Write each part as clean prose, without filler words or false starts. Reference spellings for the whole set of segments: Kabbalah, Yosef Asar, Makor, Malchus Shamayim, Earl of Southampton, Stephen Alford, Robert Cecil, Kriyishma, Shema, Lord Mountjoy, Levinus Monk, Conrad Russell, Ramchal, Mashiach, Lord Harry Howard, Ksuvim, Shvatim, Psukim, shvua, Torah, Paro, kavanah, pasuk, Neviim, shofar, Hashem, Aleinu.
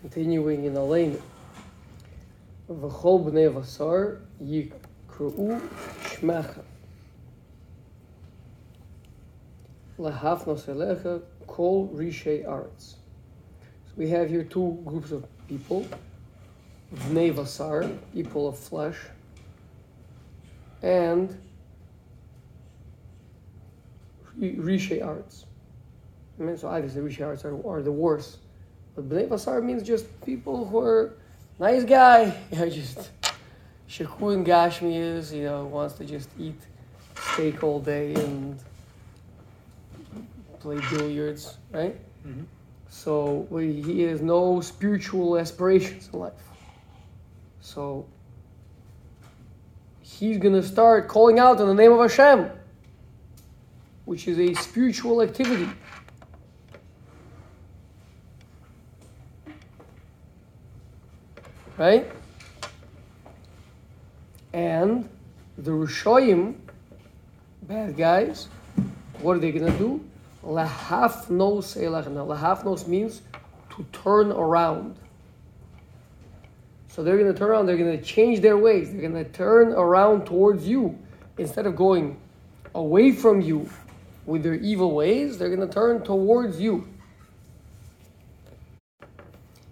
Continuing in Aleinu. V'chol b'nei v'asar yikru'u shmecha. Lahafnos elecha kol rishei aretz. So we have here two groups of people. B'nei v'asar, people of flesh. And rishei aretz. I mean, so obviously rishei aretz are the worst. But b'nei v'asar means just people who are nice guy, you know, just shechu and gashmi is, you know, wants to just eat steak all day and play billiards, right? Mm-hmm. So he has no spiritual aspirations in life. So he's gonna start calling out in the name of Hashem, which is a spiritual activity. Right? And the Rishoyim, bad guys, what are they going to do? Lahafnos elachna. Lahafnos means to turn around. So they're going to turn around, they're going to change their ways. They're going to turn around towards you. Instead of going away from you with their evil ways, they're going to turn towards you.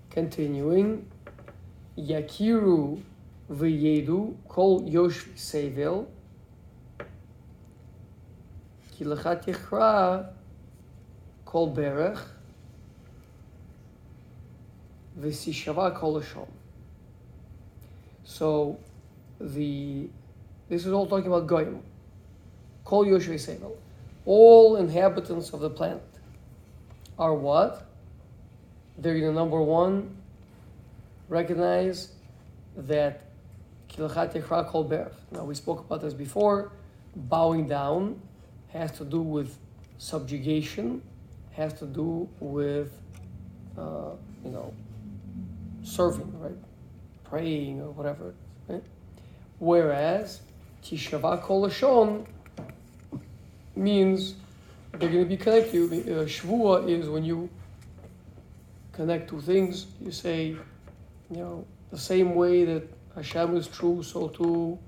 Continuing. Yakiru v'yedu kol yoshvi sevel kilachat yichra kol berech v'sishava kol ashom. So this is all talking about goyim. Kol yoshvi sevel, all inhabitants of the planet are what? They're in the number one. Recognize that Kilachat Yechra Kol Berach. Now we spoke about this before. Bowing down has to do with subjugation, has to do with serving, right? Praying or whatever, right? Whereas Tishava Kol Lashon means they're going to be connected. Shvua is when you connect two things. You say, the same way that Hashem is true, so too,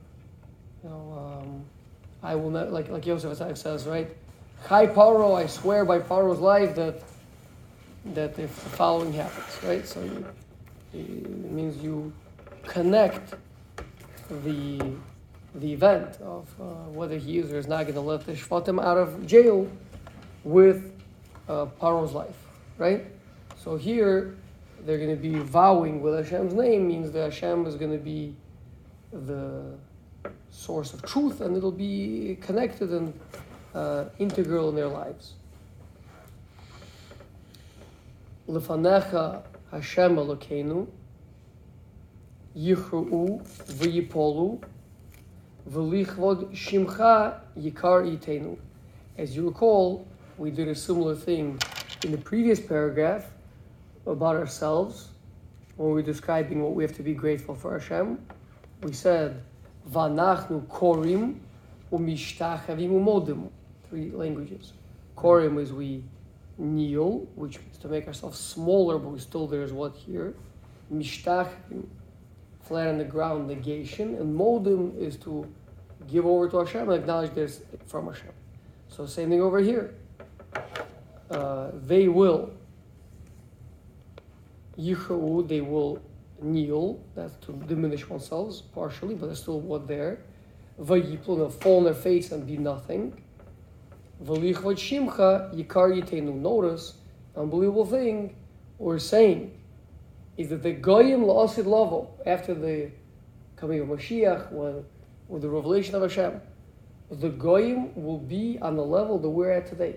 I will not, like Yosef Asar says, right? Hi Paro, I swear by Paro's life that if the following happens, right? So it means you connect the event of whether he is or is not going to let the Shvatim out of jail with Paro's life, right? So here, they're going to be vowing with Hashem's name, means that Hashem is going to be the source of truth, and it'll be connected and integral in their lives. Lefanecha Hashem Elokeinu yichru'u v'yipolu v'lichvod shimcha yikar yiteinu. As you recall, we did a similar thing in the previous paragraph about ourselves when we were describing what we have to be grateful for Hashem. We said, Vanachnu korim umishtachavim umodim. Three languages. Korim is we kneel, which means to make ourselves smaller, but we still there's what here. Mishtachavim, flat on the ground, negation. And modim is to give over to Hashem and acknowledge this from Hashem. So same thing over here. They will. Yichru, they will kneel, that's to diminish oneself partially, but there's still what there. Vayiplu, they'll fall on their face and be nothing. V'lichvat shimcha yikar yiteinu. Notice, unbelievable thing we're saying is that the goyim la'asid lavo, after the coming of Mashiach, with the revelation of Hashem, the goyim will be on the level that we're at today.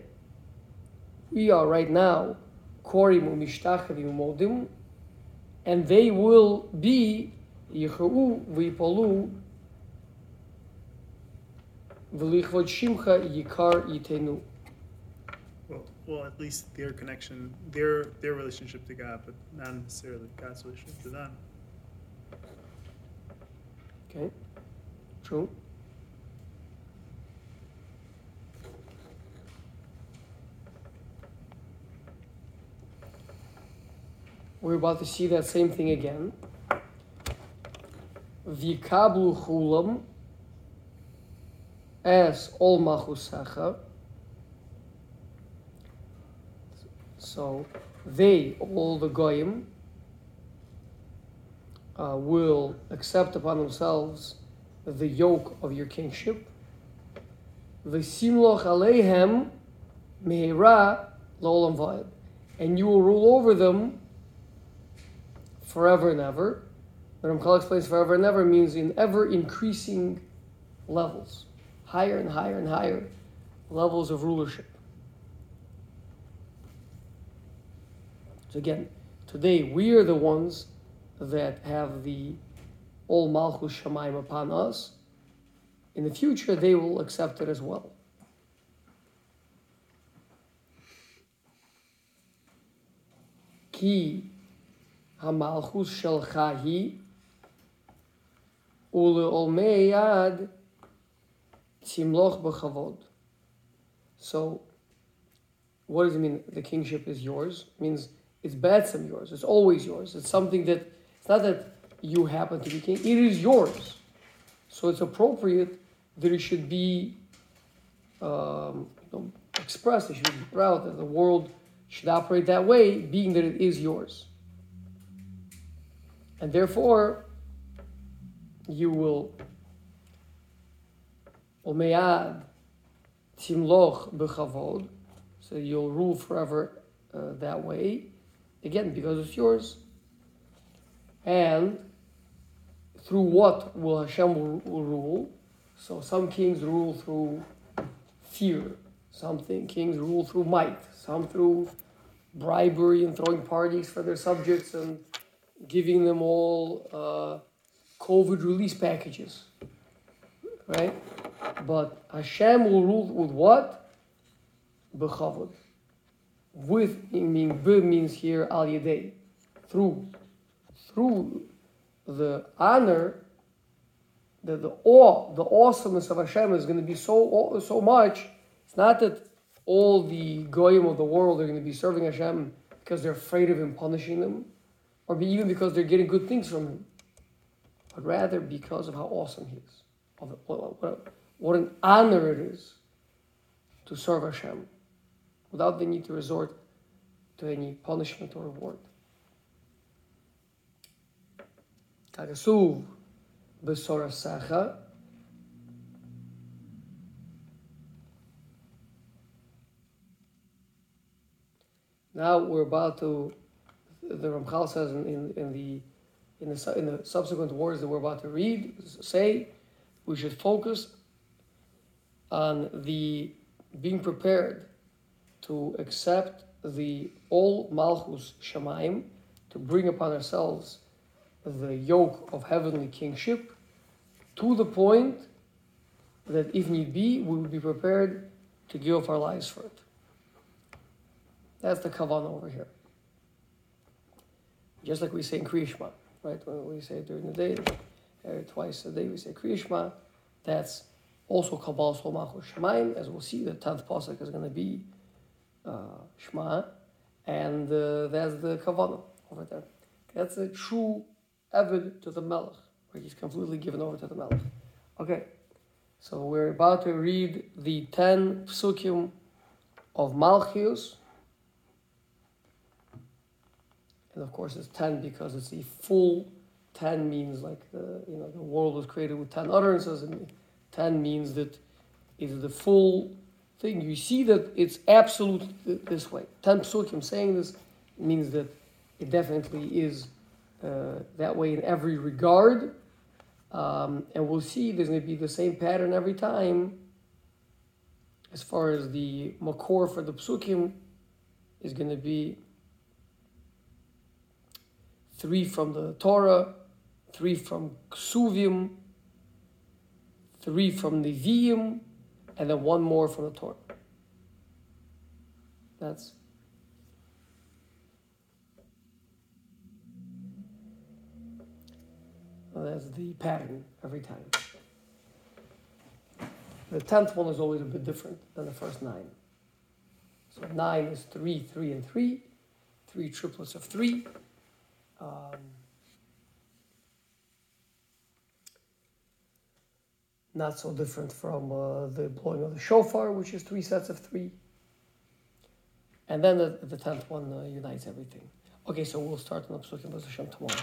We are right now. Korim umishtachavim umodim, and they will be yichru v'yipolu v'lichvod shimcha yikar yitenu. Well, at least their connection, their relationship to God, but not necessarily God's relationship to them. Okay, true. We're about to see that same thing again. Vikablu chulam es ol machusacha. So they, all the goyim, will accept upon themselves the yoke of your kingship. V'simloch aleihem meira l'olam va'ed, and you will rule over them forever and ever. The Ramchal explains forever and ever means in ever increasing levels, higher and higher and higher levels of rulership. So again, today we are the ones that have the all Malchus Shamayim upon us. In the future, they will accept it as well. Ki hamalchus shelchahi ule olmeyad timloch b'chavod. So, what does it mean? The kingship is yours. It means it's b'etzem yours. It's always yours. It's something that it's not that you happen to be king. It is yours. So it's appropriate that it should be expressed, it should be proud, that the world should operate that way, being that it is yours. And therefore, you will Omead Timloch Bechavod, so you'll rule forever that way, again, because it's yours. And through what will Hashem will rule? So some kings rule through fear. Some kings rule through might. Some through bribery and throwing parties for their subjects and giving them all COVID release packages, right? But Hashem will rule with what? B'chavod. With, meaning b means here al yedei, through. The honor, the awe, the awesomeness of Hashem is going to be so much. It's not that all the goyim of the world are going to be serving Hashem because they're afraid of Him punishing them, or even because they're getting good things from Him, but rather because of how awesome He is. What an honor it is to serve Hashem without the need to resort to any punishment or reward. Kasuv b'sorasacha . Now we're about to, the Ramchal says in the subsequent words that we're about to read, say we should focus on the being prepared to accept the all Malchus Shamayim, to bring upon ourselves the yoke of heavenly kingship, to the point that if need be, we will be prepared to give up our lives for it. That's the kavanah over here. Just like we say in Kriyishma, right? When we say it during the day, twice a day we say Kriyishma. That's also Kabbalah Solmachu Shemaim, as we'll see. The 10th pasuk is going to be Shema, and that's the kavanah over there. That's a true Eved to the Melech, where he's completely given over to the Melech. Okay, so we're about to read the 10 Psukim of Malchus. And of course it's 10 because it's the full 10, means like the world was created with 10 utterances, and 10 means that it's the full thing. You see that it's absolutely this way. 10 Psukim saying this means that it definitely is that way in every regard, and we'll see there's going to be the same pattern every time, as far as the Makor for the Psukim is going to be 3 from the Torah, 3 from Ksuvim, 3 from Neviim, and then 1 more from the Torah. That's the pattern every time. The 10th one is always a bit different than the first 9. So 9 is 3, 3, and 3, 3 triplets of 3, Not so different from the blowing of the shofar, which is 3 sets of 3. And then the 10th one unites everything. Okay, so we'll start on the Psukim with Hashem tomorrow.